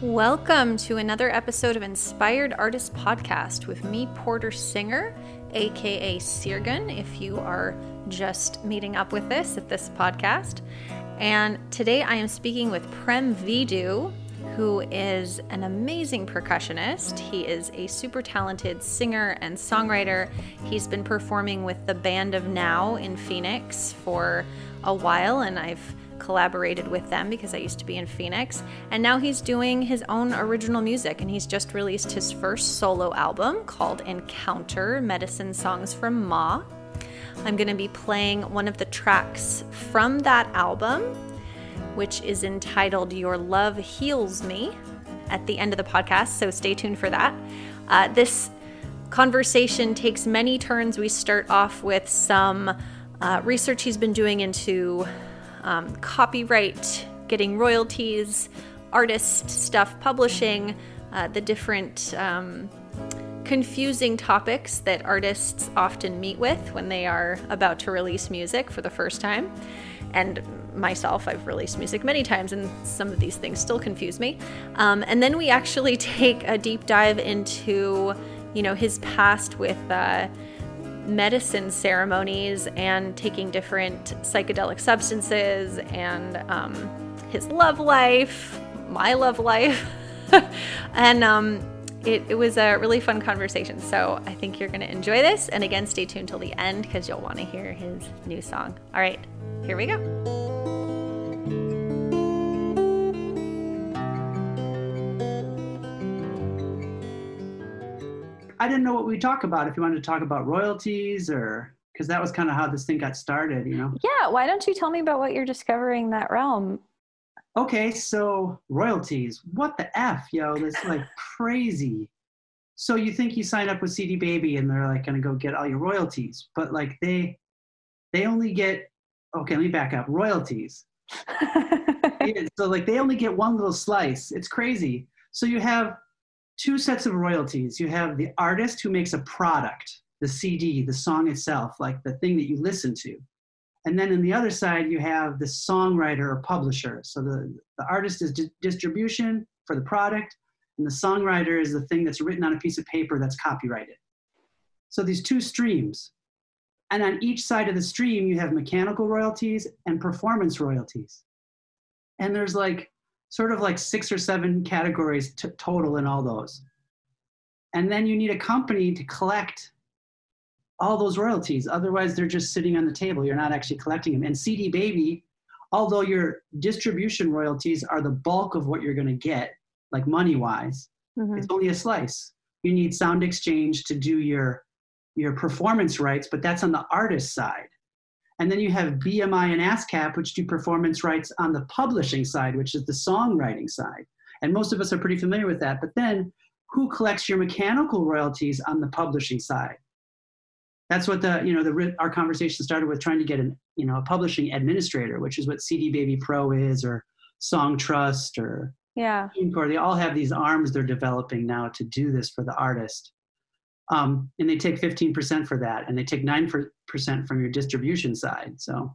Welcome to another episode of Inspired Artist Podcast with me, Porter Singer, aka Sirgun, if you are just meeting up with this at this podcast. And today I am speaking with Prem Vidu, who is an amazing percussionist. He is a super talented singer and songwriter. He's been performing with the Band of Now in Phoenix for a while, and I've collaborated with them because I used to be in Phoenix, and now he's doing his own original music, and he's just released his first solo album called Encounter Medicine Songs from Ma. I'm going to be playing one of the tracks from that album, which is entitled Your Love Heals Me, at the end of the podcast, so stay tuned for that. This conversation takes many turns. We start off with some research he's been doing into copyright, getting royalties, artist stuff, publishing, the different confusing topics that artists often meet with when they are about to release music for the first time. And myself, I've released music many times, and some of these things still confuse me. And then we actually take a deep dive into, you know, his past with medicine ceremonies and taking different psychedelic substances, and his love life, my love life, and it was a really fun conversation, so I think you're going to enjoy this. And again, stay tuned till the end because you'll want to hear his new song. All right, here we go. I didn't know what we'd talk about, if you wanted to talk about royalties or, because that was kind of how this thing got started, you know? Yeah, why don't you tell me about what you're discovering in that realm? Okay, so royalties, what the F, yo, that's like crazy. So you think you sign up with CD Baby and they're like going to go get all your royalties, but like they only get, okay, let me back up, royalties. So like they only get one little slice, it's crazy. So you have two sets of royalties. You have the artist who makes a product, the CD, the song itself, like the thing that you listen to. And then on the other side, you have the songwriter or publisher. So the artist is distribution for the product, and the songwriter is the thing that's written on a piece of paper that's copyrighted. So these two streams. And on each side of the stream, you have mechanical royalties and performance royalties. And there's like, sort of like 6 or 7 categories total in all those. And then you need a company to collect all those royalties. Otherwise, they're just sitting on the table. You're not actually collecting them. And CD Baby, although your distribution royalties are the bulk of what you're going to get, like money-wise, it's only a slice. You need SoundExchange to do your performance rights, but that's on the artist side. And then you have BMI and ASCAP, which do performance rights on the publishing side, which is the songwriting side. And most of us are pretty familiar with that. But then who collects your mechanical royalties on the publishing side? That's what our conversation started with, trying to get a publishing administrator, which is what CD Baby Pro is, or Song Trust, or TuneCore. They all have these arms they're developing now to do this for the artist. And they take 15% for that, and they take 9% from your distribution side. So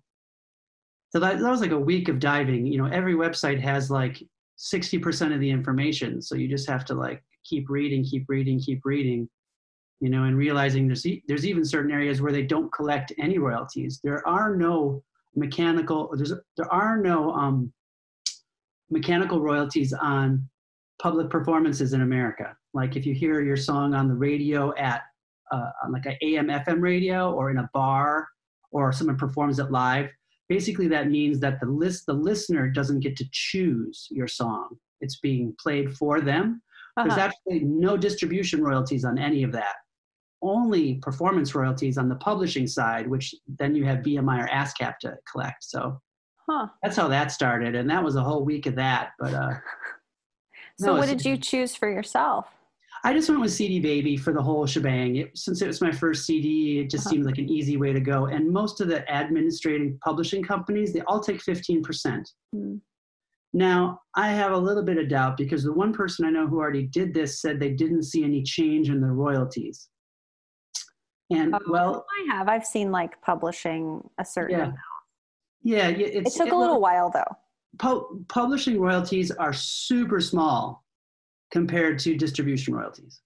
that was like a week of diving. You know, every website has like 60% of the information. So you just have to like keep reading, you know, and realizing there's even certain areas where they don't collect any royalties. There are no mechanical royalties on public performances in America. Like if you hear your song on the radio at on like an AM FM radio or in a bar, or someone performs it live, basically that means that the listener doesn't get to choose your song. It's being played for them. There's absolutely no distribution royalties on any of that. Only performance royalties on the publishing side, which then you have BMI or ASCAP to collect. So that's how that started. And that was a whole week of that. But So what did you choose for yourself? I just went with CD Baby for the whole shebang. Since it was my first CD, it just seemed like an easy way to go. And most of the administrative publishing companies, they all take 15%. Mm. Now, I have a little bit of doubt because the one person I know who already did this said they didn't see any change in their royalties. And I've seen like publishing a certain amount. Yeah, it took a little while though. Publishing royalties are super small. compared to distribution royalties.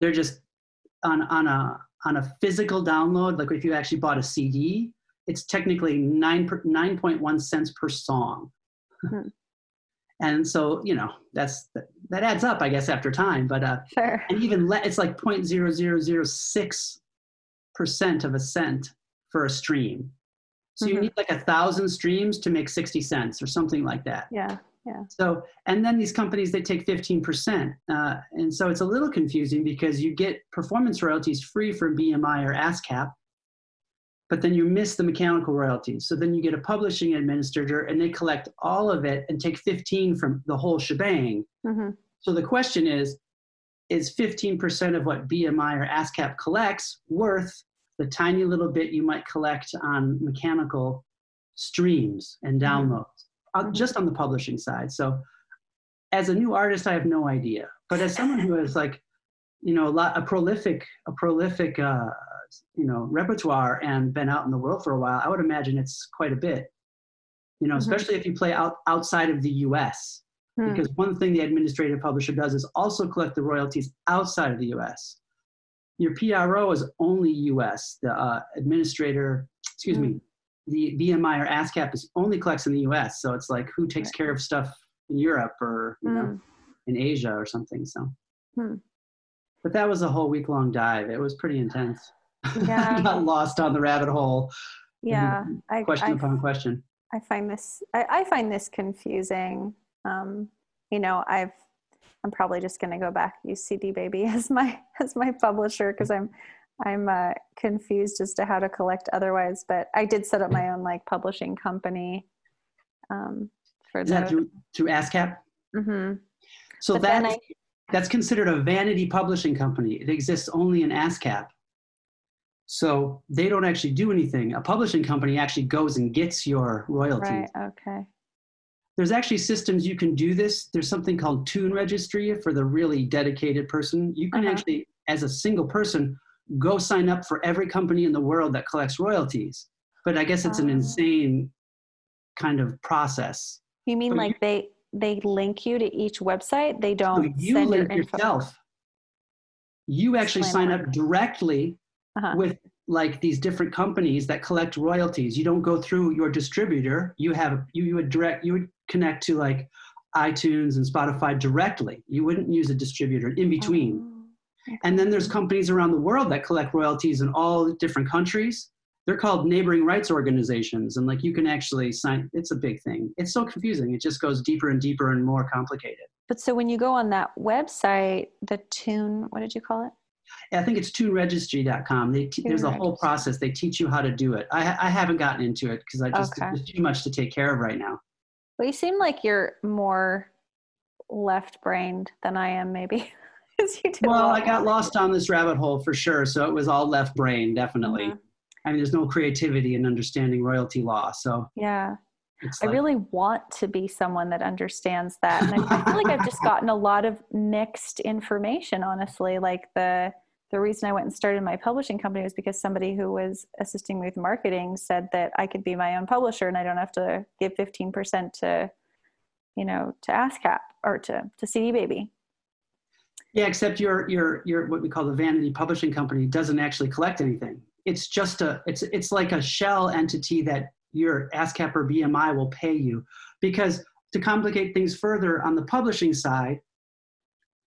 They're just on a physical download. Like if you actually bought a CD, it's technically 9.1 cents per song. And so, you know, that adds up, I guess, after time. But sure. And even it's like 0.0006% of a cent for a stream. So you need like 1,000 streams to make 60 cents or something like that. Yeah, yeah. So, and then these companies, they take 15%. And so it's a little confusing because you get performance royalties free from BMI or ASCAP, but then you miss the mechanical royalties. So then you get a publishing administrator and they collect all of it and take 15 from the whole shebang. So the question is 15% of what BMI or ASCAP collects worth the tiny little bit you might collect on mechanical streams and downloads, just on the publishing side? So as a new artist, I have no idea, but as someone who is like, you know, a prolific, you know, repertoire and been out in the world for a while, I would imagine it's quite a bit, you know, especially if you play outside of the US, because one thing the administrative publisher does is also collect the royalties outside of the US. Your PRO is only US. The administrator, excuse me, the BMI or ASCAP is only collects in the US. So it's like, who takes care of stuff in Europe or, you know, in Asia or something. So, but that was a whole week long dive. It was pretty intense. Yeah. I got lost on the rabbit hole. Yeah. Question upon question. I find this confusing. You know, I'm probably just going to go back and use CD Baby as my publisher because I'm confused as to how to collect otherwise. But I did set up my own like publishing company. Is that through ASCAP? So that's considered a vanity publishing company. It exists only in ASCAP. So they don't actually do anything. A publishing company actually goes and gets your royalties. Right. Okay. There's actually systems you can do this. There's something called TuneRegistry for the really dedicated person. You can actually, as a single person, go sign up for every company in the world that collects royalties. But I guess it's an insane kind of process. You mean they link you to each website? They don't so you send link your info. Yourself. You actually sign up directly with like these different companies that collect royalties. You don't go through your distributor. You would connect to like iTunes and Spotify directly. You wouldn't use a distributor in between. And then there's companies around the world that collect royalties in all different countries. They're called neighboring rights organizations. And like, you can actually sign, it's a big thing. It's so confusing. It just goes deeper and deeper and more complicated. But so when you go on that website, what did you call it? I think it's TuneRegistry.com. There's a whole process. They teach you how to do it. I haven't gotten into it because it's too much to take care of right now. Well, you seem like you're more left-brained than I am, maybe. I got lost on this rabbit hole for sure. So it was all left-brain, definitely. I mean, there's no creativity in understanding royalty law. So yeah. I really want to be someone that understands that. And I feel like I've just gotten a lot of mixed information, honestly. Like the reason I went and started my publishing company was because somebody who was assisting me with marketing said that I could be my own publisher and I don't have to give 15% to, you know, to ASCAP or to CD Baby. Yeah, except your what we call the vanity publishing company doesn't actually collect anything. It's just it's like a shell entity that your ASCAP or BMI will pay you. Because to complicate things further, on the publishing side,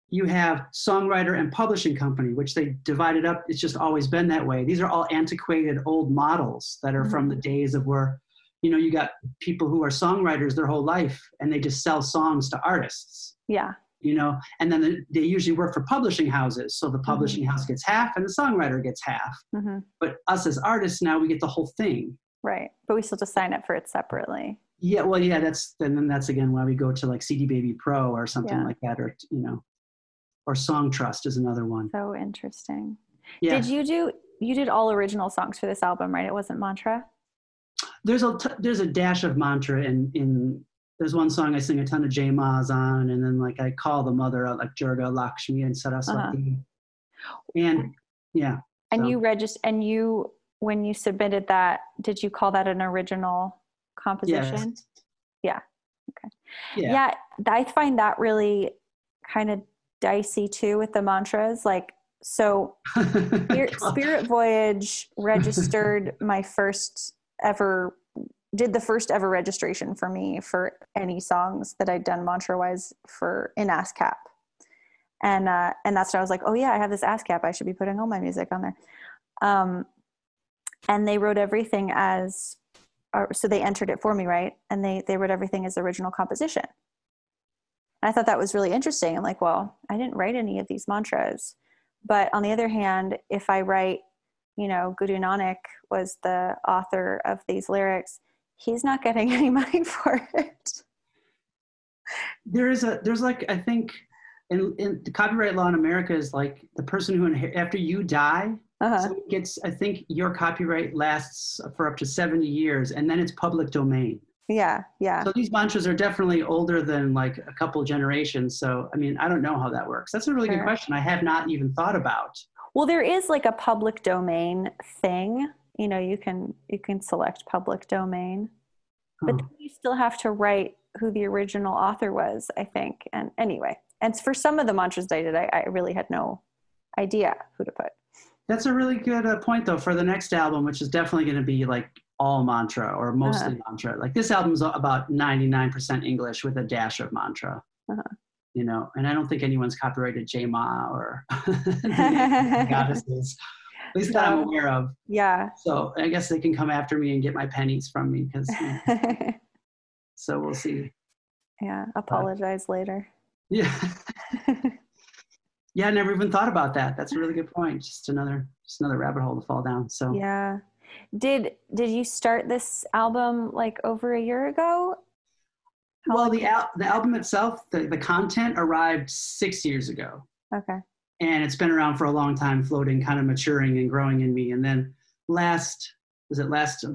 you have songwriter and publishing company, which they divided up. It's just always been that way. These are all antiquated old models that are from the days of where, you know, you got people who are songwriters their whole life and they just sell songs to artists. Yeah. You know, and then they usually work for publishing houses. So the publishing house gets half and the songwriter gets half. But us as artists now, we get the whole thing. Right. But we still have to sign up for it separately. Yeah. Well, yeah, that's again why we go to like CD Baby Pro or something like that, or, you know, or Song Trust is another one. So interesting. Yeah. You did all original songs for this album, right? It wasn't mantra. There's a dash of mantra in there's one song I sing a ton of J Ma's on. And then like, I call the mother out like Durga, Lakshmi and Saraswati. And yeah. And so. When you submitted that, did you call that an original composition? Yes. Yeah. Okay. Yeah. I find that really kind of dicey too with the mantras. Like, so Spirit Voyage registered my first ever, did the first ever registration for me for any songs that I'd done mantra wise for in ASCAP. And that's when I was like, oh yeah, I have this ASCAP. I should be putting all my music on there. And they wrote everything as, so they entered it for me, right? And they wrote everything as original composition. And I thought that was really interesting. I'm like, well, I didn't write any of these mantras. But on the other hand, if I write, you know, Guru Nanak was the author of these lyrics, he's not getting any money for it. There's like, I think, in the copyright law in America is like the person who, after you die, someone gets, I think your copyright lasts for up to 70 years and then it's public domain. Yeah, yeah. So these mantras are definitely older than like a couple generations. So, I mean, I don't know how that works. That's a really good question. I have not even thought about. Well, there is like a public domain thing. You know, you can select public domain, but then you still have to write who the original author was, I think. And anyway, and for some of the mantras I did, I really had no idea who to put. That's a really good point though, for the next album, which is definitely going to be like all mantra or mostly mantra. Like this album's about 99% English with a dash of mantra, you know, and I don't think anyone's copyrighted J Ma or goddesses, at least that I'm aware of. Yeah. So I guess they can come after me and get my pennies from me because, you know, so we'll see. Yeah. Apologize later. Yeah. Yeah. I never even thought about that. That's a really good point. Just another rabbit hole to fall down. So yeah. Did you start this album like over a year ago? Well, the album itself, the content arrived 6 years ago. Okay. And it's been around for a long time, floating, kind of maturing and growing in me. And then about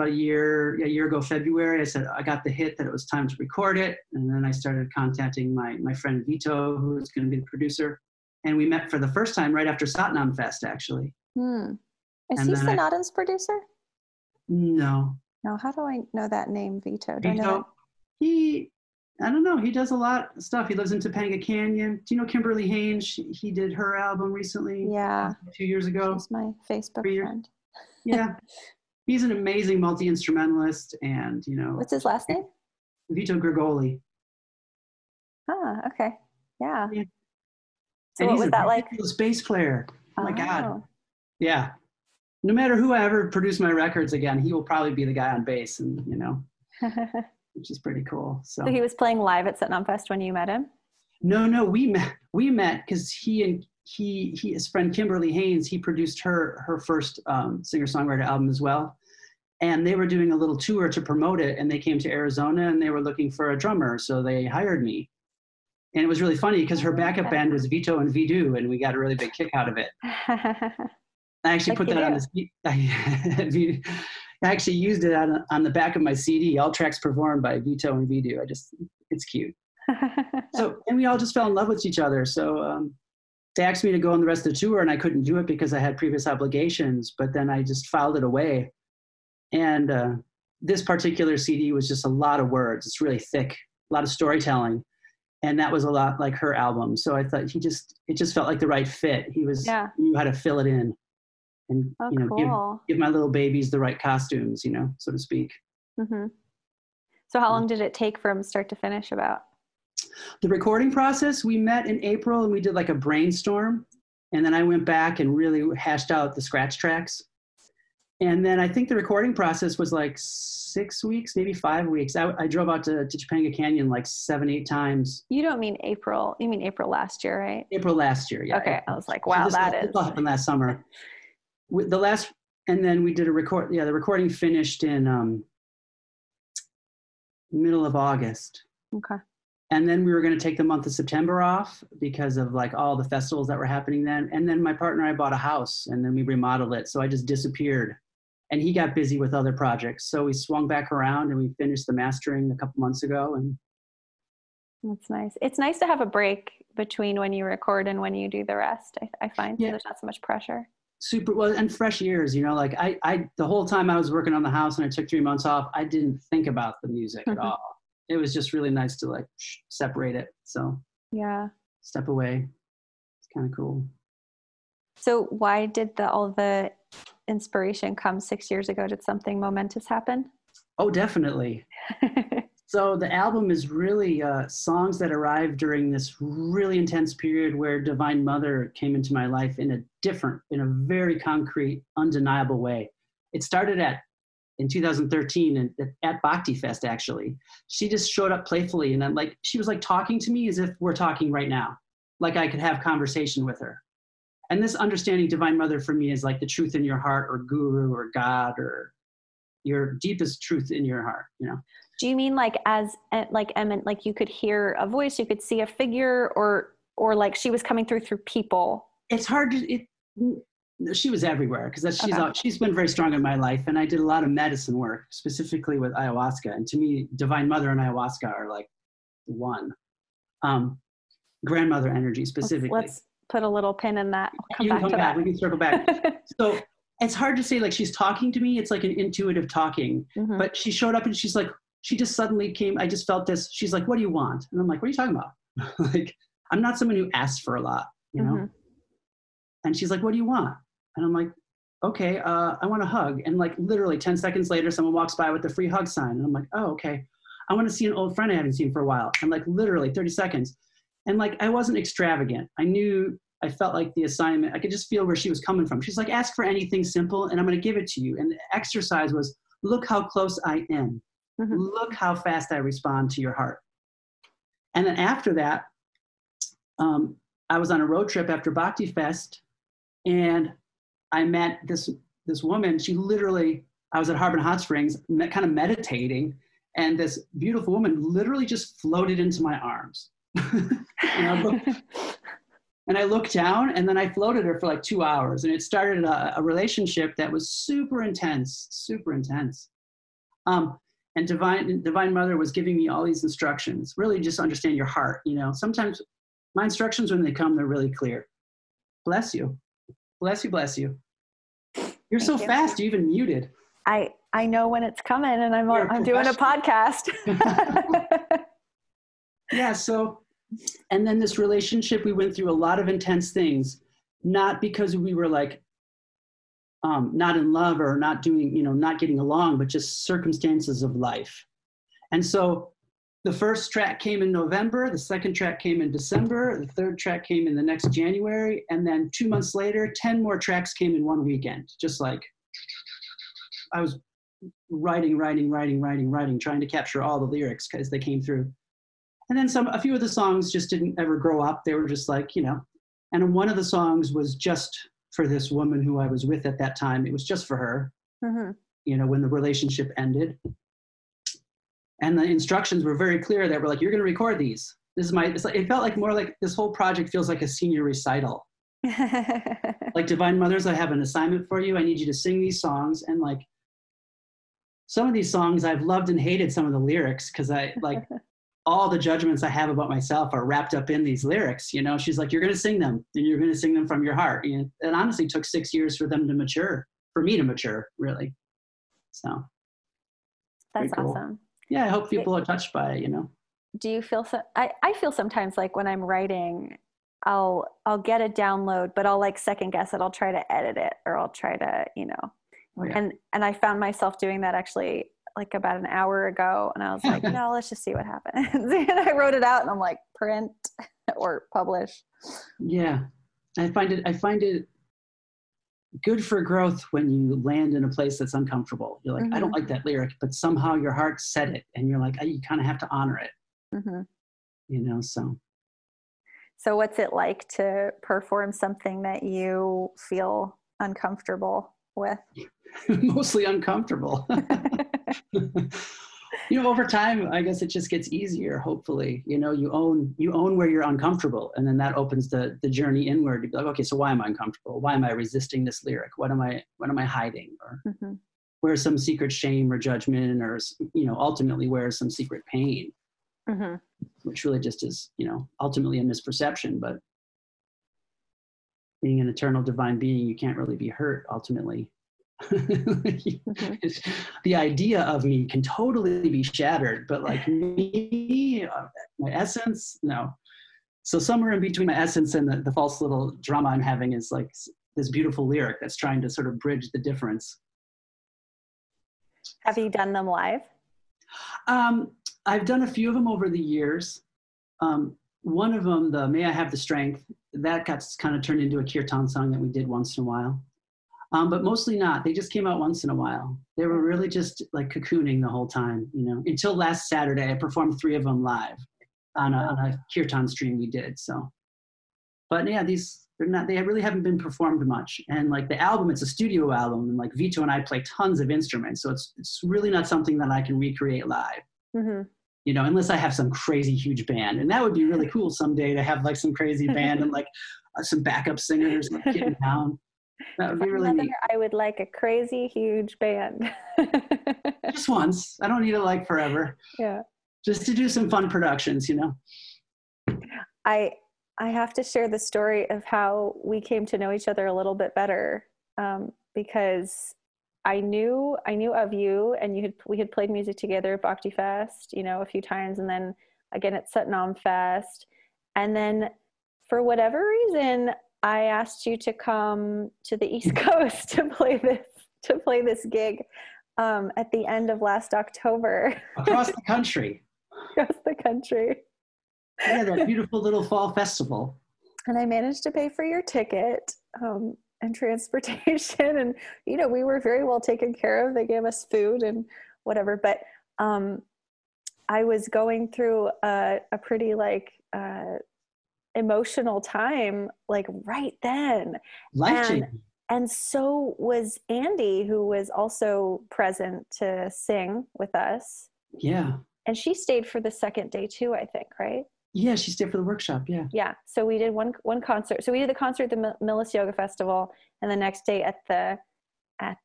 a year ago, February, I said, I got the hit that it was time to record it. And then I started contacting my friend Vito, who's going to be the producer. And we met for the first time right after Sat Nam Fest, actually. Is he Sanadin's producer? No. No, how do I know that name, Vito? Do Vito, I know that? I don't know. He does a lot of stuff. He lives in Topanga Canyon. Do you know Kimberly Haynes? He did her album recently. Yeah. 2 years ago. She's my Facebook friend. Yeah. He's an amazing multi-instrumentalist and, you know. What's his last name? Vito Grigoli. Ah, okay. Yeah. Yeah. So and what was that like? He's a bass player. Oh my God. Yeah. No matter who I ever produce my records again, he will probably be the guy on bass, and you know, which is pretty cool. So he was playing live at Sat Nam Fest when you met him? No, we met because his friend Kimberly Haynes, he produced her first singer-songwriter album as well, and they were doing a little tour to promote it, and they came to Arizona and they were looking for a drummer, so they hired me. And it was really funny because her backup band was Vito and Vidu, and we got a really big kick out of it. I actually put that on the I actually used it on the back of my CD, all tracks performed by Vito and Vidu. It's cute. So, and we all just fell in love with each other. So they asked me to go on the rest of the tour and I couldn't do it because I had previous obligations, but then I just filed it away. And this particular CD was just a lot of words. It's really thick, a lot of storytelling. And that was a lot like her album. So I thought it just felt like the right fit. He knew how to fill it in. And you know, give my little babies the right costumes, you know, so to speak. Mm-hmm. So how long did it take from start to finish about? The recording process, we met in April and we did like a brainstorm. And then I went back and really hashed out the scratch tracks. And then I think the recording process was like 6 weeks, maybe 5 weeks. I drove out to Topanga Canyon like 7, 8 times. You don't mean April. You mean April last year, right? April last year, yeah. Okay, I was like, wow, so this happened last summer. And then we did the recording finished in middle of August. Okay. And then we were going to take the month of September off because of like all the festivals that were happening then. And then my partner and I bought a house and then we remodeled it. So I just disappeared and he got busy with other projects. So we swung back around and we finished the mastering a couple months ago. And that's nice. It's nice to have a break between when you record and when you do the rest, I find. Yeah. So there's not so much pressure. Super well, and fresh ears, you know, like I the whole time I was working on the house and I took 3 months off, I didn't think about the music at all. It was just really nice to like separate it. So yeah, step away. kind of cool. So why did all the inspiration come 6 years ago? Did something momentous happen? Oh, definitely. So the album is really songs that arrived during this really intense period where Divine Mother came into my life in a different, in a very concrete, undeniable way. It started in 2013 at Bhakti Fest, actually. She just showed up playfully, and I'm like, she was like talking to me as if we're talking right now, like I could have conversation with her. And this understanding Divine Mother for me is like the truth in your heart, or Guru, or God, or your deepest truth in your heart, you know. Do you mean like as like you could hear a voice, you could see a figure, or like she was coming through people? It's hard to. She was everywhere because she's been very strong in my life, and I did a lot of medicine work specifically with ayahuasca. And to me, Divine Mother and ayahuasca are like one, grandmother energy specifically. Let's put a little pin in that. We'll come back to that. We can circle back. So. It's hard to say, like, she's talking to me. It's like an intuitive talking. Mm-hmm. But she showed up and she's like, she just suddenly came. I just felt this. She's like, what do you want? And I'm like, what are you talking about? Like, I'm not someone who asks for a lot, you know? Mm-hmm. And she's like, what do you want? And I'm like, okay, I want a hug. And like literally 10 seconds later, someone walks by with a free hug sign. And I'm like, oh, okay. I want to see an old friend I haven't seen for a while. And like literally 30 seconds. And like, I wasn't extravagant. I felt like the assignment, I could just feel where she was coming from. She's like, ask for anything simple and I'm going to give it to you. And the exercise was, look how close I am. Mm-hmm. Look how fast I respond to your heart. And then after that, I was on a road trip after Bhakti Fest, and I met this woman. She literally, I was at Harbin Hot Springs, kind of meditating, and this beautiful woman literally just floated into my arms. And I looked down, and then I floated her for like 2 hours, and it started a relationship that was super intense, super intense. And Divine Mother was giving me all these instructions, really just understand your heart, you know. Sometimes my instructions, when they come, they're really clear. Bless you. Bless you, bless you. You're so fast, you even muted. I know when it's coming, and I'm doing a podcast. Yeah, so... And then this relationship, we went through a lot of intense things, not because we were like, not in love or not doing, you know, not getting along, but just circumstances of life. And so the first track came in November, the second track came in December, the third track came in the next January. And then 2 months later, 10 more tracks came in one weekend. Just like I was writing, trying to capture all the lyrics as they came through. And then a few of the songs just didn't ever grow up. They were just like, you know, and one of the songs was just for this woman who I was with at that time. It was just for her, mm-hmm. you know, when the relationship ended. And the instructions were very clear that were like, you're going to record these. It felt like more like this whole project feels like a senior recital. Like, Divine Mothers, I have an assignment for you. I need you to sing these songs. And like, some of these songs I've loved and hated some of the lyrics because I like, all the judgments I have about myself are wrapped up in these lyrics, you know. She's like, you're going to sing them, and you're going to sing them from your heart. And it honestly took 6 years for them to mature, for me to mature, really. So. That's awesome. Yeah, I hope people are touched by it, you know. Do you feel so? I feel sometimes like when I'm writing, I'll get a download, but I'll like second guess it. I'll try to edit it, or I'll try to, you know. Oh, yeah. And I found myself doing that actually like about an hour ago, and I was like, no, let's just see what happens. And I wrote it out, and I'm like, print or publish. Yeah. I find it good for growth when you land in a place that's uncomfortable. You're like, mm-hmm. I don't like that lyric, but somehow your heart said it, and you're like, you kind of have to honor it. Mm-hmm. You know, so what's it like to perform something that you feel uncomfortable with? Mostly uncomfortable. You know, over time, I guess it just gets easier, hopefully. You know, you own where you're uncomfortable, and then that opens the journey inward to be like, okay, so why am I uncomfortable? Why am I resisting this lyric? What am I hiding? Or mm-hmm. where's some secret shame or judgment, or, you know, ultimately where's some secret pain, mm-hmm. which really just is, you know, ultimately a misperception. But being an eternal divine being, you can't really be hurt ultimately. Mm-hmm. The idea of me can totally be shattered, but like me, my essence, no. So somewhere in between my essence and the false little drama I'm having is like this beautiful lyric that's trying to sort of bridge the difference. Have you done them live? I've done a few of them over the years. One of them, the May I Have the Strength, that got kind of turned into a kirtan song that we did once in a while. But mostly not. They just came out once in a while. They were really just like cocooning the whole time, you know, until last Saturday. I performed 3 of them live on a kirtan stream we did. So, but yeah, these, they really haven't been performed much. And like the album, it's a studio album, and like Vito and I play tons of instruments. So it's really not something that I can recreate live. Mm-hmm. You know, unless I have some crazy huge band, and that would be really cool someday to have like some crazy band and like some backup singers like getting down. That would be really neat. I would like a crazy huge band. Just once. I don't need it like forever. Yeah. Just to do some fun productions, you know. I have to share the story of how we came to know each other a little bit better, because I knew of you, and we had played music together at Bhakti Fest, you know, a few times, and then again at Sat Nam Fest. And then for whatever reason, I asked you to come to the East Coast to play this gig at the end of last October. Across the country. Across the country. Yeah, that beautiful little fall festival. And I managed to pay for your ticket. And transportation, and you know, we were very well taken care of. They gave us food and whatever, but I was going through a pretty like emotional time like right then. And so was Andy, who was also present to sing with us. Yeah. And she stayed for the second day too, I think, right? Yeah, she stayed for the workshop, yeah. Yeah, so we did one concert. So we did the concert at the Millis Yoga Festival, and the next day at also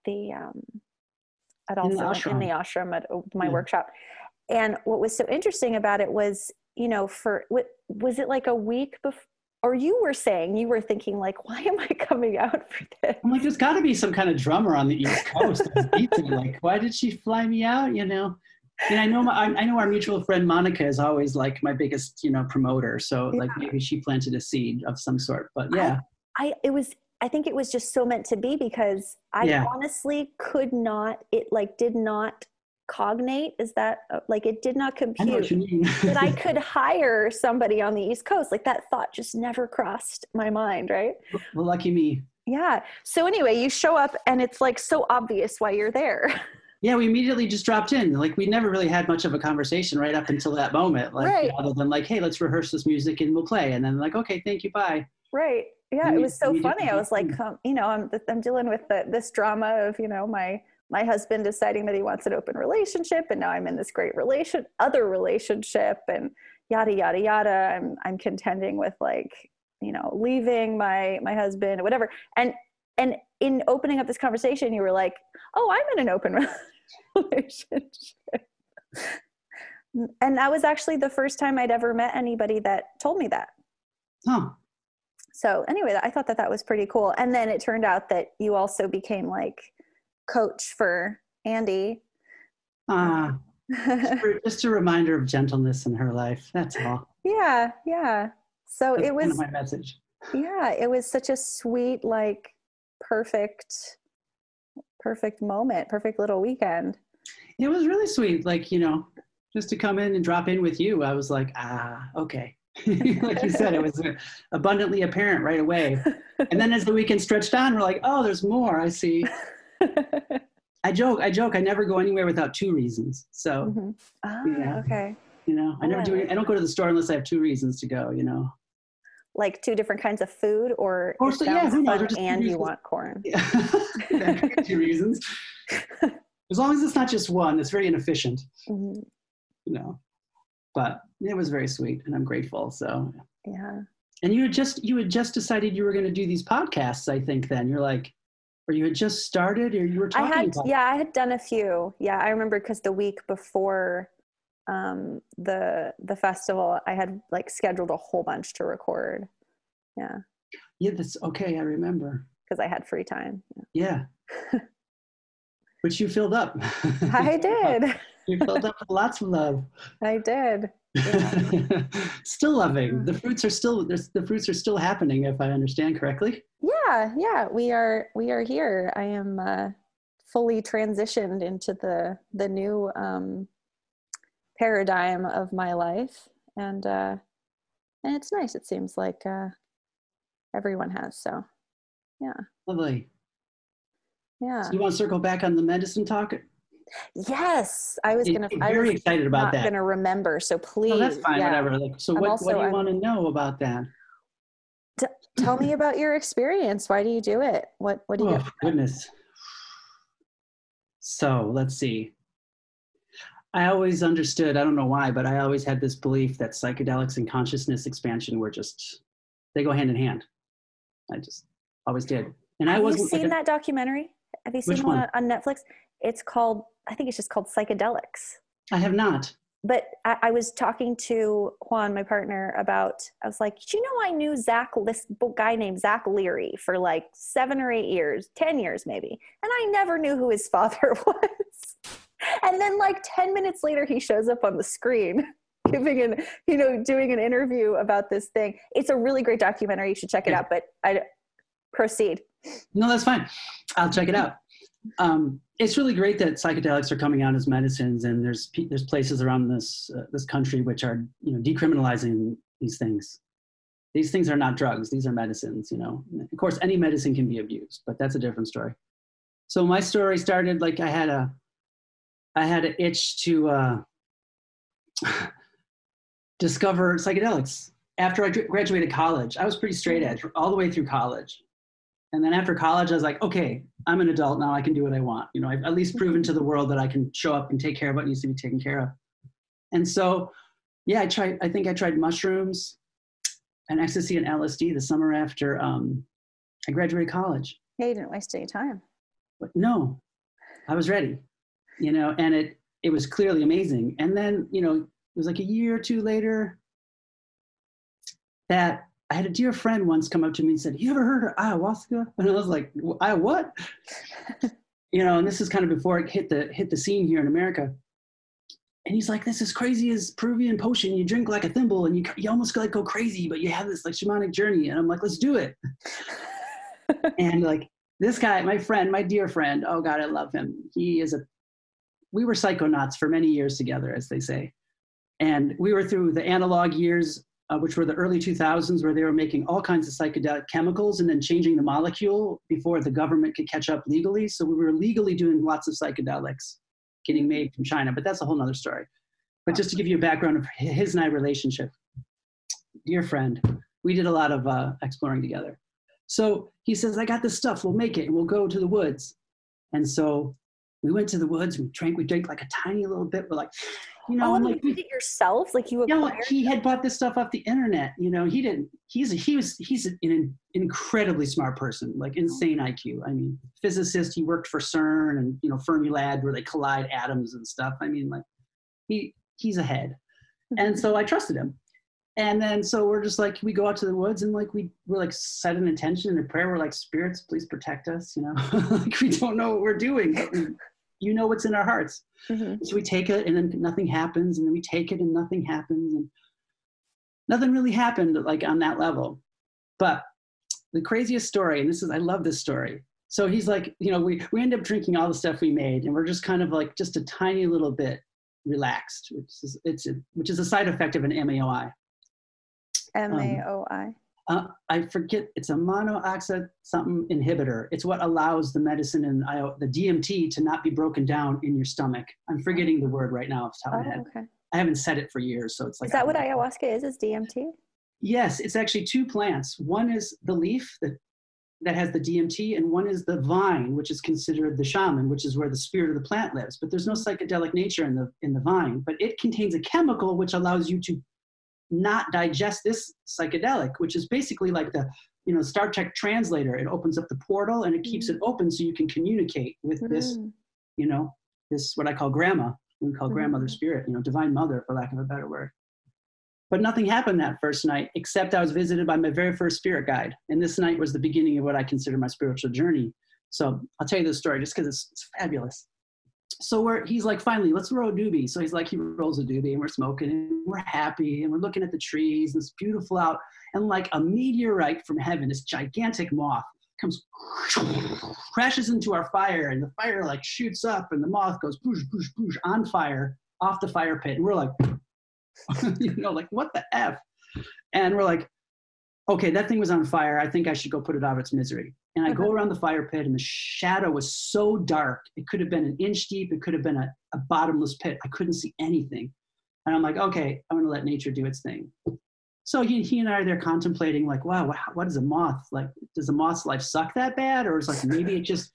in the ashram at my workshop. And what was so interesting about it was, you know, was it like a week before, or you were thinking like, why am I coming out for this? I'm like, there's gotta be some kind of drummer on the East Coast. Like, why did she fly me out, you know? And I know our mutual friend Monica is always like my biggest, you know, promoter. So like maybe she planted a seed of some sort. But yeah, I think it was just so meant to be, because I honestly could not. It like did not cognate. Is that like it did not compute? I know what you mean. That I could hire somebody on the East Coast. Like that thought just never crossed my mind. Right. Well, lucky me. Yeah. So anyway, you show up and it's like so obvious why you're there. Yeah, we immediately just dropped in. Like, we never really had much of a conversation right up until that moment. Like, right. Other than like, hey, let's rehearse this music and we'll play. And then like, okay, thank you, bye. Right. Yeah, it was so funny. I was like, you know, I'm dealing with this drama of, you know, my husband deciding that he wants an open relationship, and now I'm in this great other relationship, and yada yada yada. I'm contending with like, you know, leaving my husband or whatever. And in opening up this conversation, you were like, oh, I'm in an open relationship. And that was actually the first time I'd ever met anybody that told me that. Huh. So anyway, I thought that was pretty cool. And then it turned out that you also became like coach for Andy. Just a reminder of gentleness in her life. That's all. Yeah. Yeah. So that's kind of my message. Yeah. It was such a sweet, like, perfect moment, perfect little weekend. It was really sweet, like, you know, just to come in and drop in with you. I was like, okay. Like you said, it was abundantly apparent right away. And then as the weekend stretched on, we're like, oh, there's more, I see. I joke, I never go anywhere without 2 reasons. So, okay. You know, I never do, I don't go to the store unless I have 2 reasons to go, you know. Like 2 different kinds of food, or also, and you want corn. Yeah. 2 reasons. As long as it's not just one, it's very inefficient. Mm-hmm. You know, but it was very sweet, and I'm grateful. So yeah. And you had just decided you were going to do these podcasts, I think. Then you're like, or you had just started, or you were talking. I had done a few. Yeah, I remember because the week before. The festival, I had like scheduled a whole bunch to record. Yeah, that's okay. I remember because I had free time. Yeah. Which you filled up. I did. You filled up with lots of love. I did. Yeah. Still loving. The fruits are still happening, if I understand correctly. Yeah, we are here. I am fully transitioned into the new paradigm of my life, and it's nice. It seems like everyone has, so yeah. Lovely. Yeah. So you want to circle back on the medicine talk? Yes, I was going to. I'm very excited about that. Going to remember, so please. Oh, that's fine. Yeah. Whatever. Like, so, what do you want to know about that? Tell me about your experience. Why do you do it? What do you? Oh, goodness. So let's see. I always understood. I don't know why, but I always had this belief that psychedelics and consciousness expansion were just they go hand in hand. I just always did, and I wasn't. Have you seen that documentary? Have you seen one on Netflix? It's called, I think it's just called Psychedelics. I have not. But I was talking to Juan, my partner, about, I was like, you know, I knew this guy named Zach Leary for like 7 or 8 years, 10 years maybe. And I never knew who his father was. And then like 10 minutes later, he shows up on the screen doing an interview about this thing. It's a really great documentary. You should check it out, but proceed. No, that's fine. I'll check it out. It's really great that psychedelics are coming out as medicines, and there's places around this country which are decriminalizing these things. These things are not drugs; these are medicines. Of course, any medicine can be abused, but that's a different story. So my story started like I had an itch to discover psychedelics. After I graduated college, I was pretty straight edge all the way through college. And then after college, I was like, okay, I'm an adult now. I can do what I want. I've at least proven to the world that I can show up and take care of what needs to be taken care of. And so, yeah, I think I tried mushrooms and ecstasy and LSD the summer after I graduated college. Yeah, you didn't waste any time. But no, I was ready, and it was clearly amazing. And then, it was like a year or two later that I had a dear friend once come up to me and said, "You ever heard of ayahuasca?" And I was like, "I what?" And this is kind of before it hit the scene here in America. And he's like, "This is crazy as Peruvian potion. You drink like a thimble, and you almost like go crazy, but you have this like shamanic journey." And I'm like, "Let's do it." And like this guy, my friend, my dear friend, oh God, I love him. We were psychonauts for many years together, as they say, and we were through the analog years. Which were the early 2000s, where they were making all kinds of psychedelic chemicals and then changing the molecule before the government could catch up legally. So we were legally doing lots of psychedelics getting made from China, but that's a whole nother story. But just to give you a background of his and I relationship, dear friend, we did a lot of exploring together. So he says, "I got this stuff, we'll make it and we'll go to the woods." And so we went to the woods and we drank like a tiny little bit. We're like, and like, you did it yourself? Like you acquired he had bought this stuff off the internet. He didn't, he's an incredibly smart person, like insane IQ. I mean, physicist, he worked for CERN and, Fermilab, where they collide atoms and stuff. I mean, like he's ahead. And so I trusted him. And then, so we're just like, we go out to the woods and like, we're like set an intention and a prayer. We're like, "Spirits, please protect us." Like we don't know what we're doing, but what's in our hearts. So we take it and then nothing happens. And then we take it and nothing happens. And nothing really happened like on that level. But the craziest story, and I love this story. So he's like, we end up drinking all the stuff we made, and we're just kind of like just a tiny little bit relaxed, which is a side effect of an MAOI. MAOI? I forget. It's a monooxide something inhibitor. It's what allows the medicine and the DMT to not be broken down in your stomach. I'm forgetting the word right now off the top of my head. Okay. I haven't said it for years, so it's like. Is that what ayahuasca is DMT? Yes, it's actually two plants. One is the leaf that has the DMT, and one is the vine, which is considered the shaman, which is where the spirit of the plant lives. But there's no psychedelic nature in the vine. But it contains a chemical which allows you to not digest this psychedelic, which is basically like the Star Trek translator. It opens up the portal and it keeps it open so you can communicate with this this what I call grandma. We call grandmother spirit, divine mother, for lack of a better word. But nothing happened that first night, except I was visited by my very first spirit guide, and this night was the beginning of what I consider my spiritual journey. So I'll tell you this story just because it's fabulous. So he's like, finally, let's roll a doobie. So he's like, he rolls a doobie and we're smoking and we're happy and we're looking at the trees and it's beautiful out. And like a meteorite from heaven, this gigantic moth comes, crashes into our fire, and the fire like shoots up and the moth goes boosh, boosh, boosh on fire off the fire pit. And we're like, you know, like what the F? And we're like, okay, that thing was on fire. I think I should go put it out of its misery. And I go around the fire pit, and the shadow was so dark. It could have been an inch deep. It could have been a bottomless pit. I couldn't see anything. And I'm like, okay, I'm going to let nature do its thing. So he and I are there contemplating, like, wow, what is a moth? Like, does a moth's life suck that bad? Or it's like, maybe it just,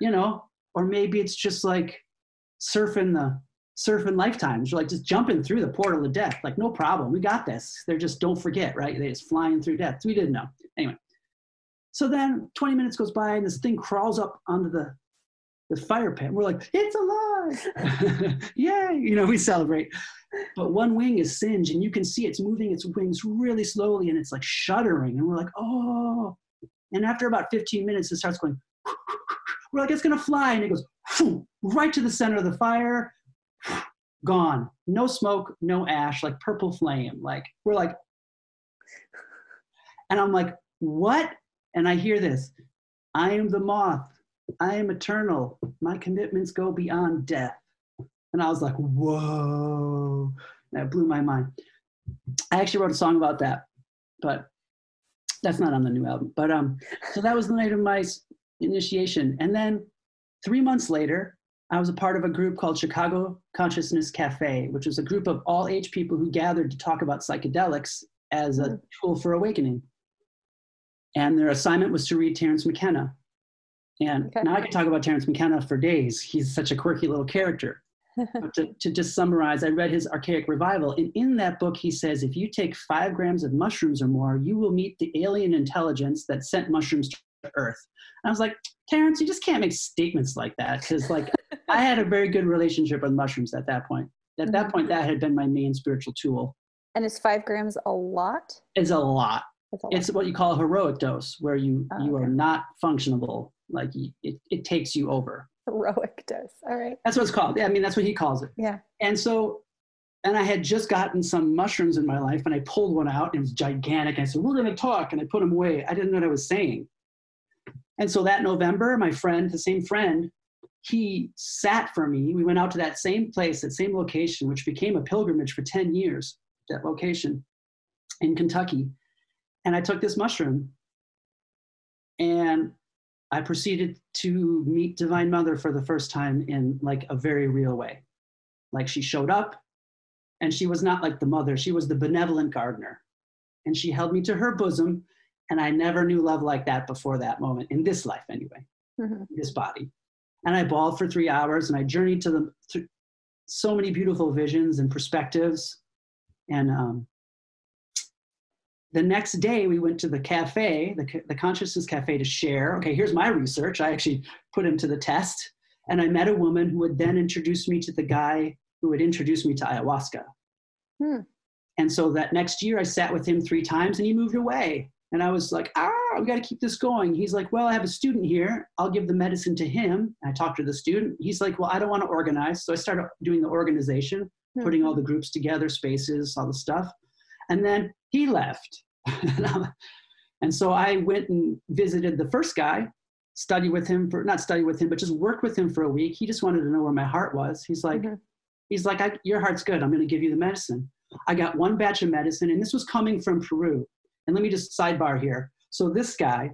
you know, or maybe it's just like surfing lifetimes. You're like just jumping through the portal of death. Like, no problem. We got this. They're just, don't forget, right? They're just flying through death. We didn't know. Anyway. So then 20 minutes goes by and this thing crawls up onto the fire pit. We're like, it's alive. Yay. You know, we celebrate. But one wing is singed and you can see it's moving its wings really slowly and it's like shuddering. And we're like, oh. And after about 15 minutes, it starts going, we're like, it's going to fly. And it goes right to the center of the fire. Gone. No smoke, no ash, like purple flame. Like, we're like, and I'm like, what? And I hear this, I am the moth, I am eternal, my commitments go beyond death. And I was like, whoa, that blew my mind. I actually wrote a song about that, but that's not on the new album. But so that was the night of my initiation. And then 3 months later, I was a part of a group called Chicago Consciousness Cafe, which was a group of all age people who gathered to talk about psychedelics as a tool for awakening. And their assignment was to read Terrence McKenna. And now I could talk about Terrence McKenna for days. He's such a quirky little character. But to just summarize, I read his Archaic Revival. And in that book, he says, if you take 5 grams of mushrooms or more, you will meet the alien intelligence that sent mushrooms to Earth. And I was like, Terrence, you just can't make statements like that. Because like, I had a very good relationship with mushrooms at that point. At that point, that had been my main spiritual tool. And is 5 grams a lot? It's a lot. It's what you call a heroic dose, where you are not functionable. Like it takes you over. Heroic dose. All right. That's what it's called. Yeah, I mean, that's what he calls it. Yeah. And so, and I had just gotten some mushrooms in my life, and I pulled one out, and it was gigantic. And I said, we're going to talk. And I put them away. I didn't know what I was saying. And so that November, my friend, the same friend, he sat for me. We went out to that same place, that same location, which became a pilgrimage for 10 years, that location in Kentucky. And I took this mushroom and I proceeded to meet Divine Mother for the first time in like a very real way. Like she showed up and she was not like the mother. She was the benevolent gardener and she held me to her bosom. And I never knew love like that before that moment in this life anyway, this body. And I bawled for 3 hours and I journeyed to through so many beautiful visions and perspectives. And, the next day, we went to the cafe, the Consciousness Cafe, to share. Okay, here's my research. I actually put him to the test. And I met a woman who would then introduce me to the guy who would introduce me to ayahuasca. And so that next year, I sat with him 3 times, and he moved away. And I was like, we got to keep this going. He's like, well, I have a student here. I'll give the medicine to him. And I talked to the student. He's like, well, I don't want to organize. So I started doing the organization, putting all the groups together, spaces, all the stuff. And then he left. And so I went and visited the first guy, not studied with him, but just worked with him for a week. He just wanted to know where my heart was. He's like, your heart's good. I'm going to give you the medicine. I got one batch of medicine, and this was coming from Peru. And let me just sidebar here. So this guy,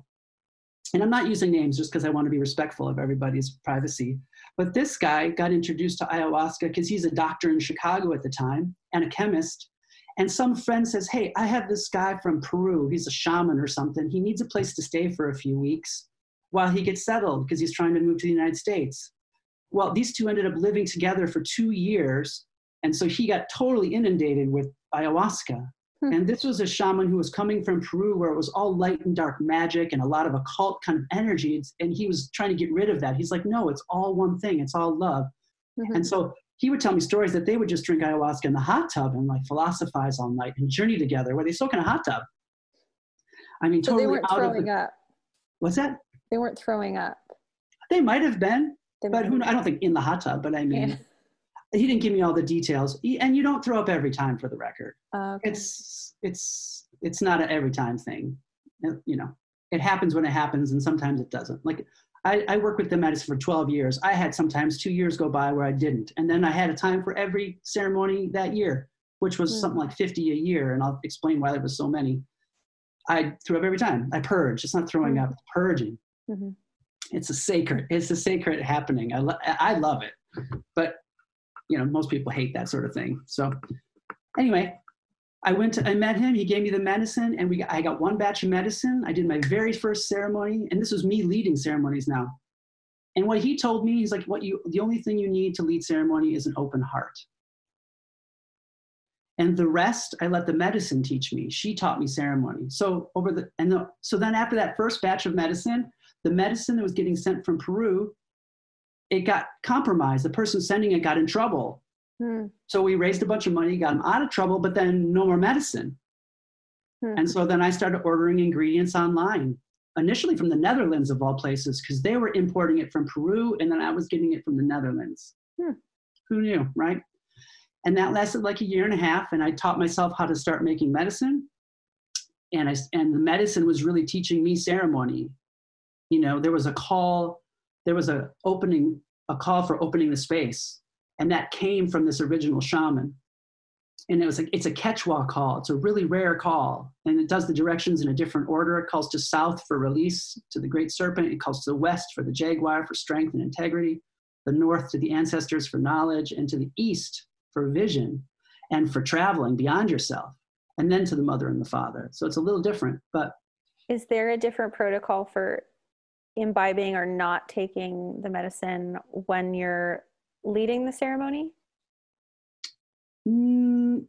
and I'm not using names just because I want to be respectful of everybody's privacy, but this guy got introduced to ayahuasca because he's a doctor in Chicago at the time and a chemist. And some friend says, hey, I have this guy from Peru. He's a shaman or something. He needs a place to stay for a few weeks while he gets settled because he's trying to move to the United States. Well, these two ended up living together for 2 years. And so he got totally inundated with ayahuasca. And this was a shaman who was coming from Peru where it was all light and dark magic and a lot of occult kind of energies. And he was trying to get rid of that. He's like, no, it's all one thing. It's all love. And so he would tell me stories that they would just drink ayahuasca in the hot tub and like philosophize all night and journey together where they soak in a hot tub. I mean, so totally out of it. They weren't throwing up. What's that? They weren't throwing up. They might have been. But who knows? I don't think in the hot tub, but I mean, he didn't give me all the details. And you don't throw up every time, for the record. Okay. It's not an every time thing. You know, it happens when it happens, and sometimes it doesn't. Like, I worked with the medicine for 12 years. I had sometimes 2 years go by where I didn't. And then I had a time for every ceremony that year, which was something like 50 a year. And I'll explain why there was so many. I threw up every time. I purge. It's not throwing up, it's purging. It's a sacred happening. I love it. But, you know, most people hate that sort of thing. So anyway, I met him, he gave me the medicine, and I got one batch of medicine. I did my very first ceremony, and this was me leading ceremonies now. And what he told me, he's like, the only thing you need to lead ceremony is an open heart. And the rest, I let the medicine teach me. She taught me ceremony. So so then after that first batch of medicine, the medicine that was getting sent from Peru, it got compromised. The person sending it got in trouble. So we raised a bunch of money, got him out of trouble, but then no more medicine. And so then I started ordering ingredients online, initially from the Netherlands of all places, because they were importing it from Peru, and then I was getting it from the Netherlands. Who knew, right? And that lasted like a year and a half, and I taught myself how to start making medicine. And the medicine was really teaching me ceremony. You know, there was a call for opening the space. And that came from this original shaman. And it was like, it's a Quechua call. It's a really rare call. And it does the directions in a different order. It calls to south for release to the great serpent. It calls to the west for the jaguar for strength and integrity. The north to the ancestors for knowledge, and to the east for vision and for traveling beyond yourself. And then to the mother and the father. So it's a little different, but. Is there a different protocol for imbibing or not taking the medicine when you're leading the ceremony? No.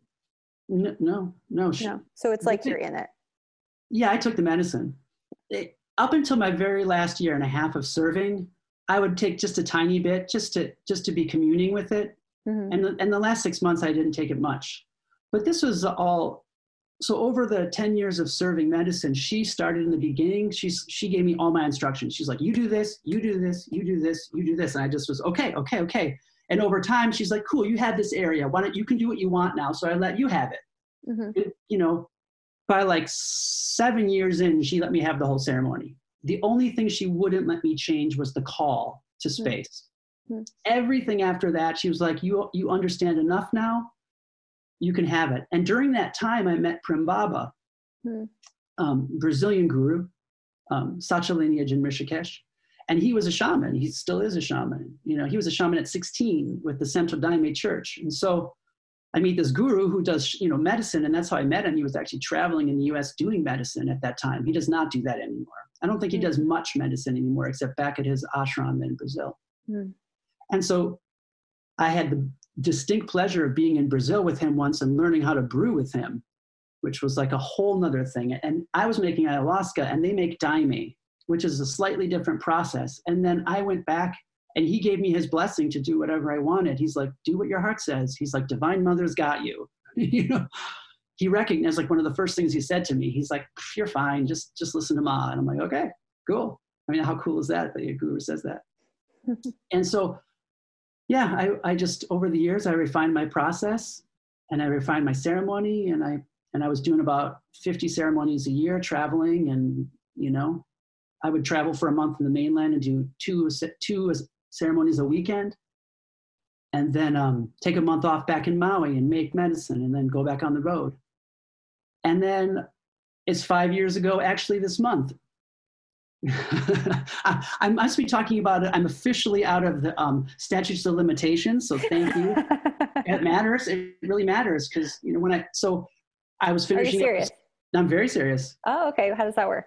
So it's like you're in it. Yeah, I took the medicine. Up until my very last year and a half of serving, I would take just a tiny bit just to be communing with it. And the last 6 months, I didn't take it much. But this was all, so over the 10 years of serving medicine, she started in the beginning. She gave me all my instructions. She's like, you do this, you do this, you do this, you do this. And I just was, okay. And over time, she's like, cool, you have this area. Why don't you can do what you want now? So I let you have it. You know, by like 7 years in, she let me have the whole ceremony. The only thing she wouldn't let me change was the call to space. Everything after that, she was like, you understand enough now. You can have it. And during that time, I met Prem Baba, Brazilian guru, Sacha lineage in Rishikesh. And he was a shaman. He still is a shaman. You know, he was a shaman at 16 with the Central Daime Church. And so I meet this guru who does, you know, medicine. And that's how I met him. He was actually traveling in the U.S. doing medicine at that time. He does not do that anymore. I don't think he does much medicine anymore, except back at his ashram in Brazil. And so I had the distinct pleasure of being in Brazil with him once and learning how to brew with him, which was like a whole nother thing. And I was making ayahuasca, and they make daime, which is a slightly different process. And then I went back, and he gave me his blessing to do whatever I wanted. He's like, do what your heart says. He's like, Divine Mother's got you. You know, he recognized, like, one of the first things he said to me, he's like, you're fine. Just listen to Ma. And I'm like, okay, cool. I mean, how cool is that your guru says that? And so, yeah, I just, over the years, I refined my process, and I refined my ceremony, and I was doing about 50 ceremonies a year, traveling. And, you know, I would travel for a month in the mainland and do two ceremonies a weekend, and then take a month off back in Maui and make medicine, and then go back on the road. And then it's 5 years ago, actually this month, I must be talking about it. I'm officially out of the statutes of limitations, so thank you. It matters. It really matters, because, you know, I was finishing. Are you serious? I'm very serious. Oh, okay. How does that work?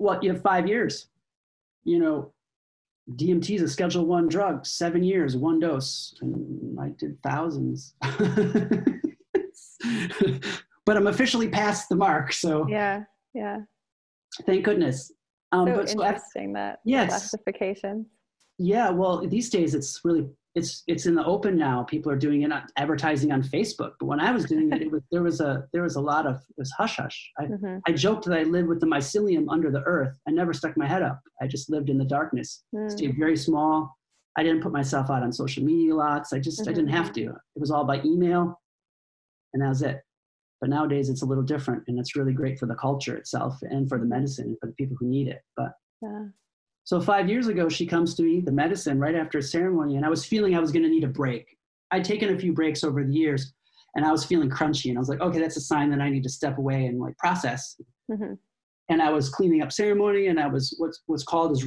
Well, you have 5 years. You know, DMT is a Schedule 1 drug. 7 years, one dose. And I did thousands. But I'm officially past the mark. So yeah. Thank goodness. So interesting that classification. Yeah, well, these days it's in the open now. People are doing it, advertising on Facebook. But when I was doing it, there was a lot of, it was hush hush. I joked that I lived with the mycelium under the earth. I never stuck my head up. I just lived in the darkness. Stayed very small. I didn't put myself out on social media lots. I just, I didn't have to. It was all by email and that was it. But nowadays it's a little different and it's really great for the culture itself and for the medicine and for the people who need it. But yeah. So 5 years ago, she comes to me, the medicine, right after a ceremony, and I was feeling I was going to need a break. I'd taken a few breaks over the years and I was feeling crunchy and I was like, okay, that's a sign that I need to step away and like process. Mm-hmm. And I was cleaning up ceremony, and I was what's called is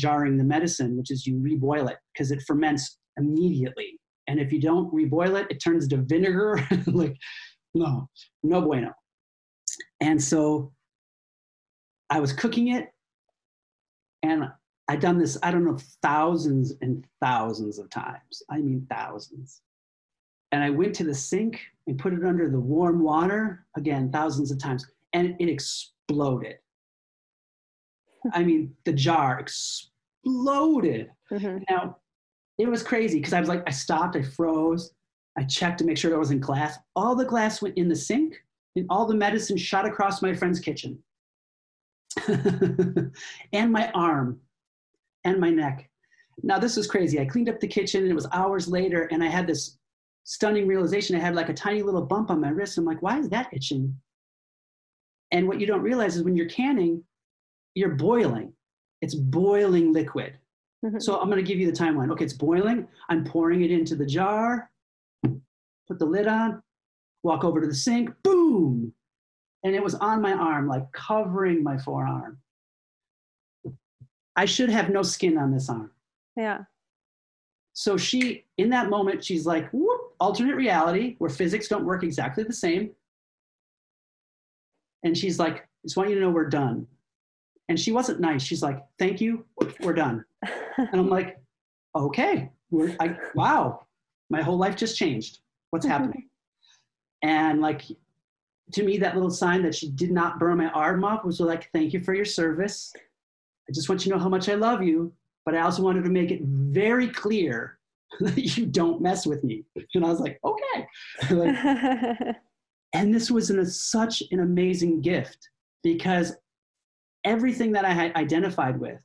jarring the medicine, which is you reboil it because it ferments immediately. And if you don't reboil it, it turns to vinegar. Like, no bueno. And so I was cooking it, and I'd done this, I don't know, thousands and thousands of times. I mean, thousands. And I went to the sink and put it under the warm water, again, thousands of times, and it exploded. I mean, the jar exploded. Mm-hmm. Now, it was crazy because I was like, I stopped, I froze, I checked to make sure there wasn't glass. All the glass went in the sink and all the medicine shot across my friend's kitchen and my arm and my neck. Now, this was crazy. I cleaned up the kitchen and it was hours later and I had this stunning realization. I had like a tiny little bump on my wrist. I'm like, why is that itching? And what you don't realize is when you're canning, you're boiling. It's boiling liquid. Mm-hmm. So I'm going to give you the timeline. Okay, it's boiling. I'm pouring it into the jar, put the lid on, walk over to the sink, boom. And it was on my arm, like covering my forearm. I should have no skin on this arm. Yeah. So she, in that moment, she's like, whoop, alternate reality where physics don't work exactly the same. And she's like, I just want you to know we're done. And she wasn't nice. She's like, thank you, we're done. And I'm like, okay, wow, my whole life just changed. What's happening? And like, to me, that little sign that she did not burn my arm off was like, thank you for your service. I just want you to know how much I love you, but I also wanted to make it very clear that you don't mess with me. And I was like, okay. Like, and this was such an amazing gift because everything that I had identified with,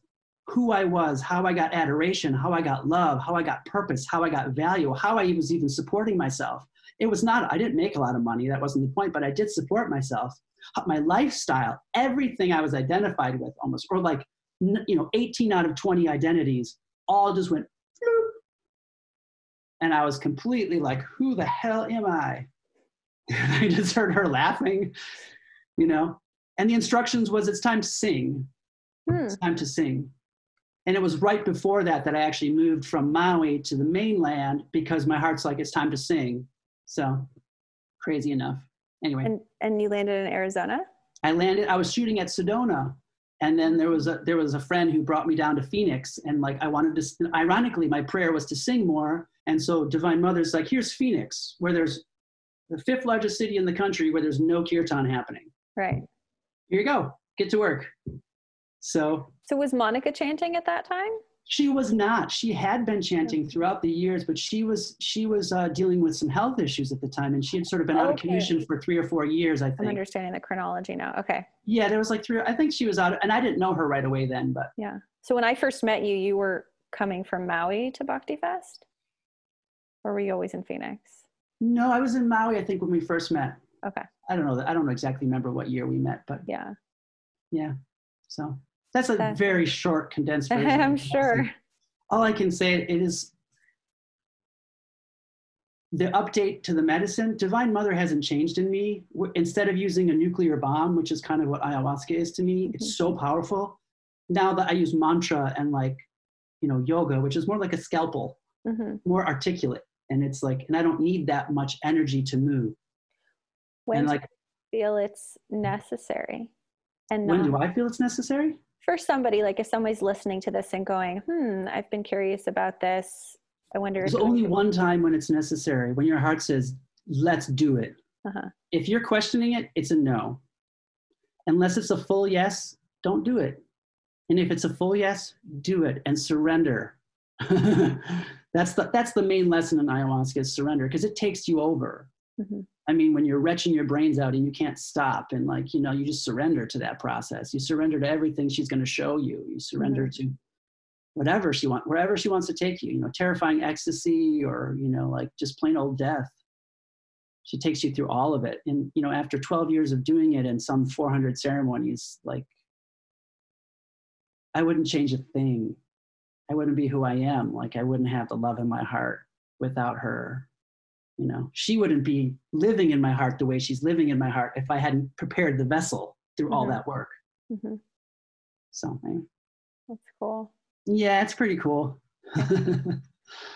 who I was, how I got adoration, how I got love, how I got purpose, how I got value, how I was even supporting myself. It was not, I didn't make a lot of money. That wasn't the point, but I did support myself, my lifestyle, everything I was identified with almost, or like, you know, 18 out of 20 identities all just went, bloop. And I was completely like, who the hell am I? I just heard her laughing, you know, and the instructions was it's time to sing. It's time to sing. And it was right before that I actually moved from Maui to the mainland because my heart's like, it's time to sing. So crazy enough. Anyway. And you landed in Arizona? I was shooting at Sedona. And then there was a friend who brought me down to Phoenix. And like, I wanted to, ironically, my prayer was to sing more. And so Divine Mother's like, here's Phoenix, where there's the fifth largest city in the country where there's no kirtan happening. Right. Here you go. Get to work. So was Monica chanting at that time? She was not. She had been chanting throughout the years, but she was dealing with some health issues at the time. And she had sort of been out of commission for 3 or 4 years, I think. I'm understanding the chronology now. Okay. Yeah, there was like I think she was out, and I didn't know her right away then, but. Yeah. So when I first met you, you were coming from Maui to Bhakti Fest? Or were you always in Phoenix? No, I was in Maui, I think, when we first met. Okay. I don't exactly remember what year we met, but yeah. Yeah. So that's a very short, condensed version. I'm sure. All I can say is the update to the medicine. Divine Mother hasn't changed in me. Instead of using a nuclear bomb, which is kind of what ayahuasca is to me, it's so powerful. Now that I use mantra and like, you know, yoga, which is more like a scalpel, more articulate. And it's like, and I don't need that much energy to move. When do you feel it's necessary? And when do I feel it's necessary? For somebody, like if somebody's listening to this and going, I've been curious about this. I wonder if there's only one time when it's necessary, when your heart says, let's do it. Uh-huh. If you're questioning it, it's a no. Unless it's a full yes, don't do it. And if it's a full yes, do it and surrender. That's the main lesson in ayahuasca is surrender because it takes you over. Mm-hmm. I mean, when you're retching your brains out and you can't stop and like, you know, you just surrender to that process. You surrender to everything she's going to show you. You surrender to whatever she wants, wherever she wants to take you, you know, terrifying ecstasy or, you know, like just plain old death. She takes you through all of it. And, you know, after 12 years of doing it and some 400 ceremonies, like, I wouldn't change a thing. I wouldn't be who I am. Like, I wouldn't have the love in my heart without her. You know, she wouldn't be living in my heart the way she's living in my heart if I hadn't prepared the vessel through all that work. So, anyway. That's cool. Yeah, it's pretty cool.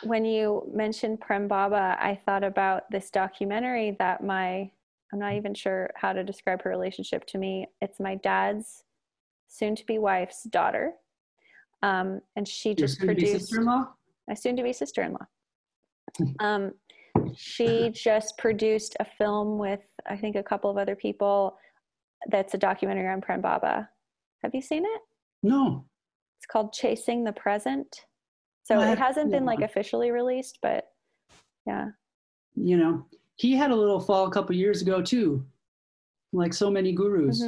When you mentioned Prem Baba, I thought about this documentary that I'm not even sure how to describe her relationship to me. It's my dad's soon-to-be wife's daughter. And she just produced... My soon-to-be sister-in-law. She just produced a film with, I think, a couple of other people that's a documentary on Prem Baba. Have you seen it? No. It's called Chasing the Present. So it hasn't been like officially released, but yeah. You know, he had a little fall a couple years ago too, like so many gurus,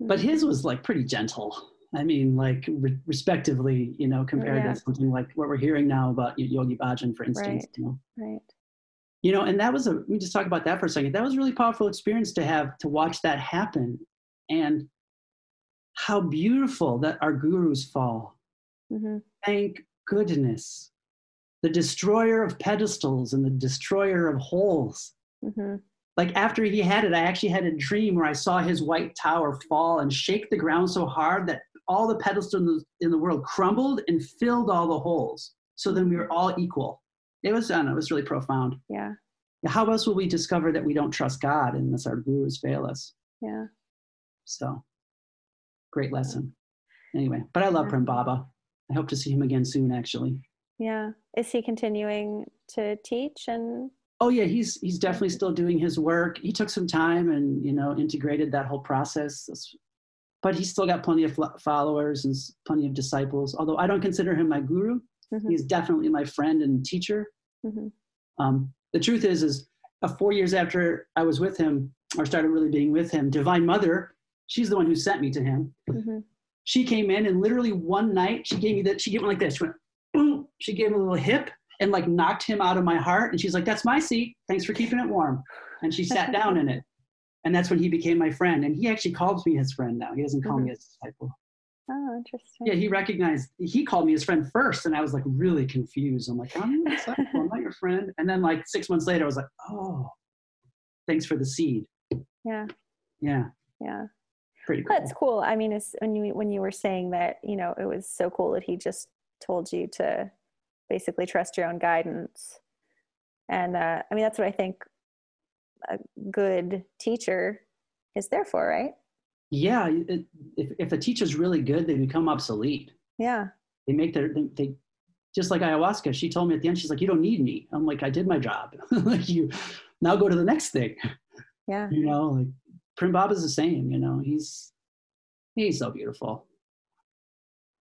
but his was like pretty gentle. I mean, like respectively, you know, compared to something like what we're hearing now about Yogi Bhajan, for instance. Right. You know? You know, and that was let me just talk about that for a second. That was a really powerful experience to have, to watch that happen, and how beautiful that our gurus fall. Thank goodness, the destroyer of pedestals and the destroyer of holes. Like after he had it, I actually had a dream where I saw his white tower fall and shake the ground so hard that all the pedestals in the world crumbled and filled all the holes. So then we were all equal. It was really profound. Yeah. How else will we discover that we don't trust God unless our gurus fail us? Yeah. So great lesson. Anyway, but I love Prem Baba. I hope to see him again soon, actually. Yeah. Is he continuing to teach? And oh yeah, he's definitely still doing his work. He took some time and, you know, integrated that whole process. But he's still got plenty of followers and plenty of disciples. Although I don't consider him my guru. He's definitely my friend and teacher. The truth is 4 years after I was with him, or started really being with him, Divine Mother, she's the one who sent me to him. She came in and literally one night she gave me that. She gave me like this. She went, boom. She gave him a little hip and like knocked him out of my heart. And she's like, "That's my seat. Thanks for keeping it warm." And she sat down in it. And that's when he became my friend. And he actually calls me his friend now. He doesn't call me his disciple. Oh, interesting. Yeah, he called me his friend first. And I was like really confused. I'm like, "I'm your disciple. I'm not your friend." And then like 6 months later, I was like, "Oh, thanks for the seed." Yeah. Yeah. Yeah. Cool. That's cool. I mean, when you were saying that, you know, it was so cool that he just told you to basically trust your own guidance. And I mean, that's what I think a good teacher is there for, right? Yeah. If a teacher's really good, they become obsolete. Yeah. They make they just like ayahuasca. She told me at the end, she's like, "You don't need me." I'm like, "I did my job." Like, you now go to the next thing. Yeah. You know, like, Prem Baba is the same, you know, he's so beautiful.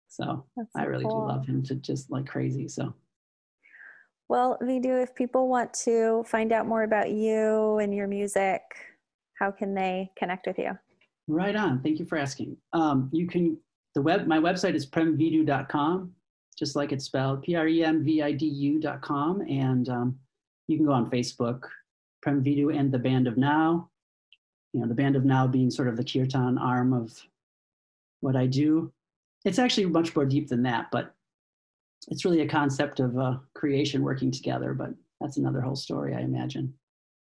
So I really do love him to just like crazy. So. Well, Vidu, if people want to find out more about you and your music, how can they connect with you? Right on. Thank you for asking. My website is premvidu.com, just like it's spelled, premvidu.com. And you can go on Facebook, Prem Vidu and the Band of Now. You know, the Band of Now being sort of the kirtan arm of what I do. It's actually much more deep than that, but it's really a concept of creation working together, but that's another whole story, I imagine.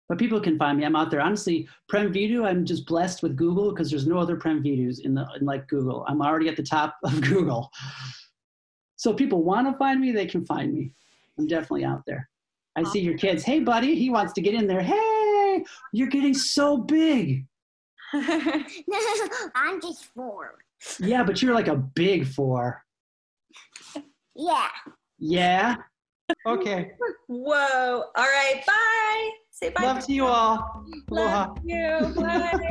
But people can find me. I'm out there. Honestly, Prem Vidu, I'm just blessed with Google because there's no other Prem Vidus in like Google. I'm already at the top of Google. So if people want to find me, they can find me. I'm definitely out there. I see your kids. "Hey, buddy," he wants to get in there. "Hey. You're getting so big." "No, I'm just 4. Yeah, but you're like a big 4. Yeah. Yeah? Okay. Whoa. All right. Bye. Say bye. Love to you all. Love you. Bye.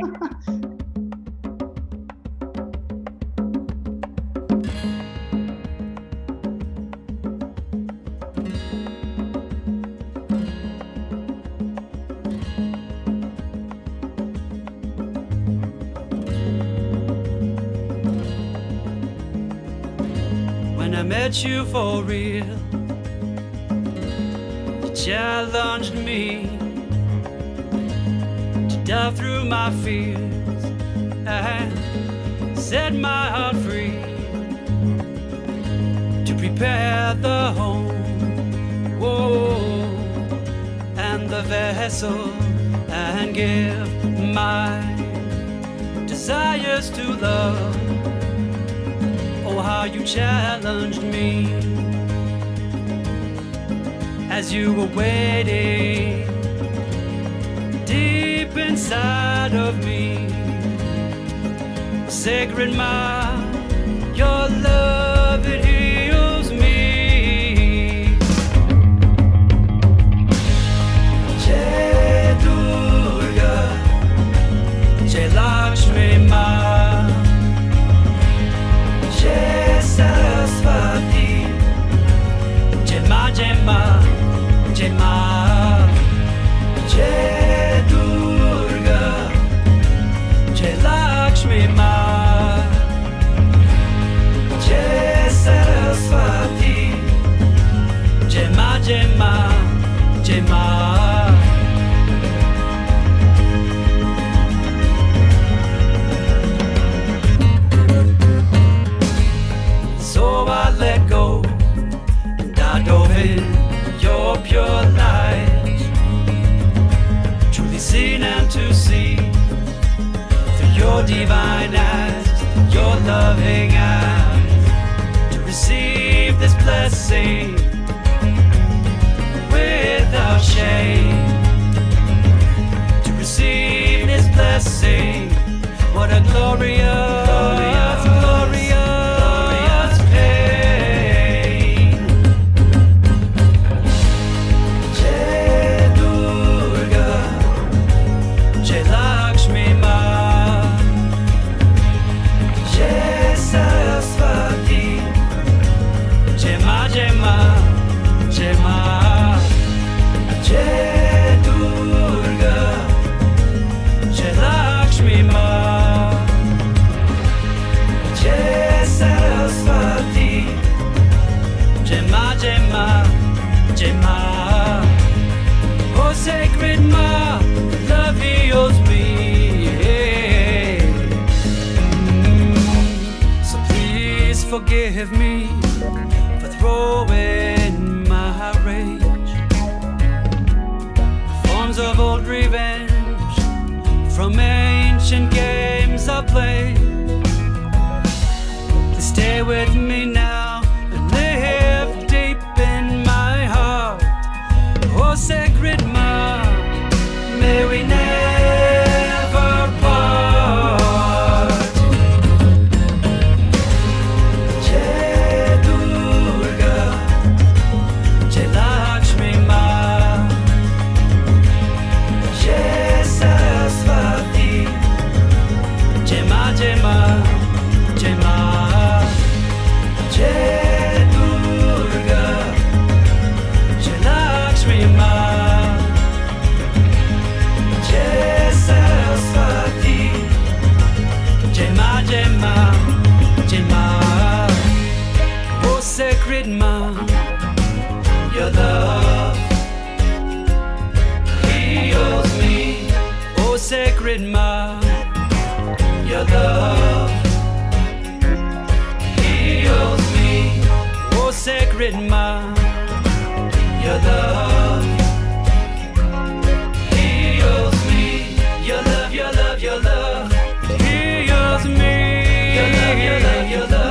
I met you for real. You challenged me to dive through my fears and set my heart free to prepare the home, whoa, and the vessel, and give my desires to love. Oh, how you challenged me as you were waiting deep inside of me. Sacred Ma, your love, it heals me. Jai Durga, Jai Lakshmi Ma, Jai Saraswati, Jai Ma, Jai Ma, Jai Ma, Jai Durga, Jai Lakshmi Ma, Saraswati, Jai Ma, Jai Ma, Jai Ma. So I let go and I dove in your pure light, truly seen and to see through your divine eyes, your loving eyes. Receive this blessing without shame. To receive this blessing, what a glorious, glorious, glorious, glorious pain. Jai Durga, Jai Lakshmi Ma, Jai Saraswati, Jai Ma, Jai Ma, Jai Ma, Jai Durga, Jai Lakshmi Ma, Jai Saraswati, Jai Ma, Jai Ma, Jai Ma. Oh, sacred Ma, love heals me. So please forgive me in my rage, forms of old revenge from ancient games I played. They stay with me now and live deep in my heart. Oh, sacred Ma, may we never part. Ma, your love heals me. Oh, sacred Ma, your love heals me. Your love, your love, your love heals me. Your love, your love, your love.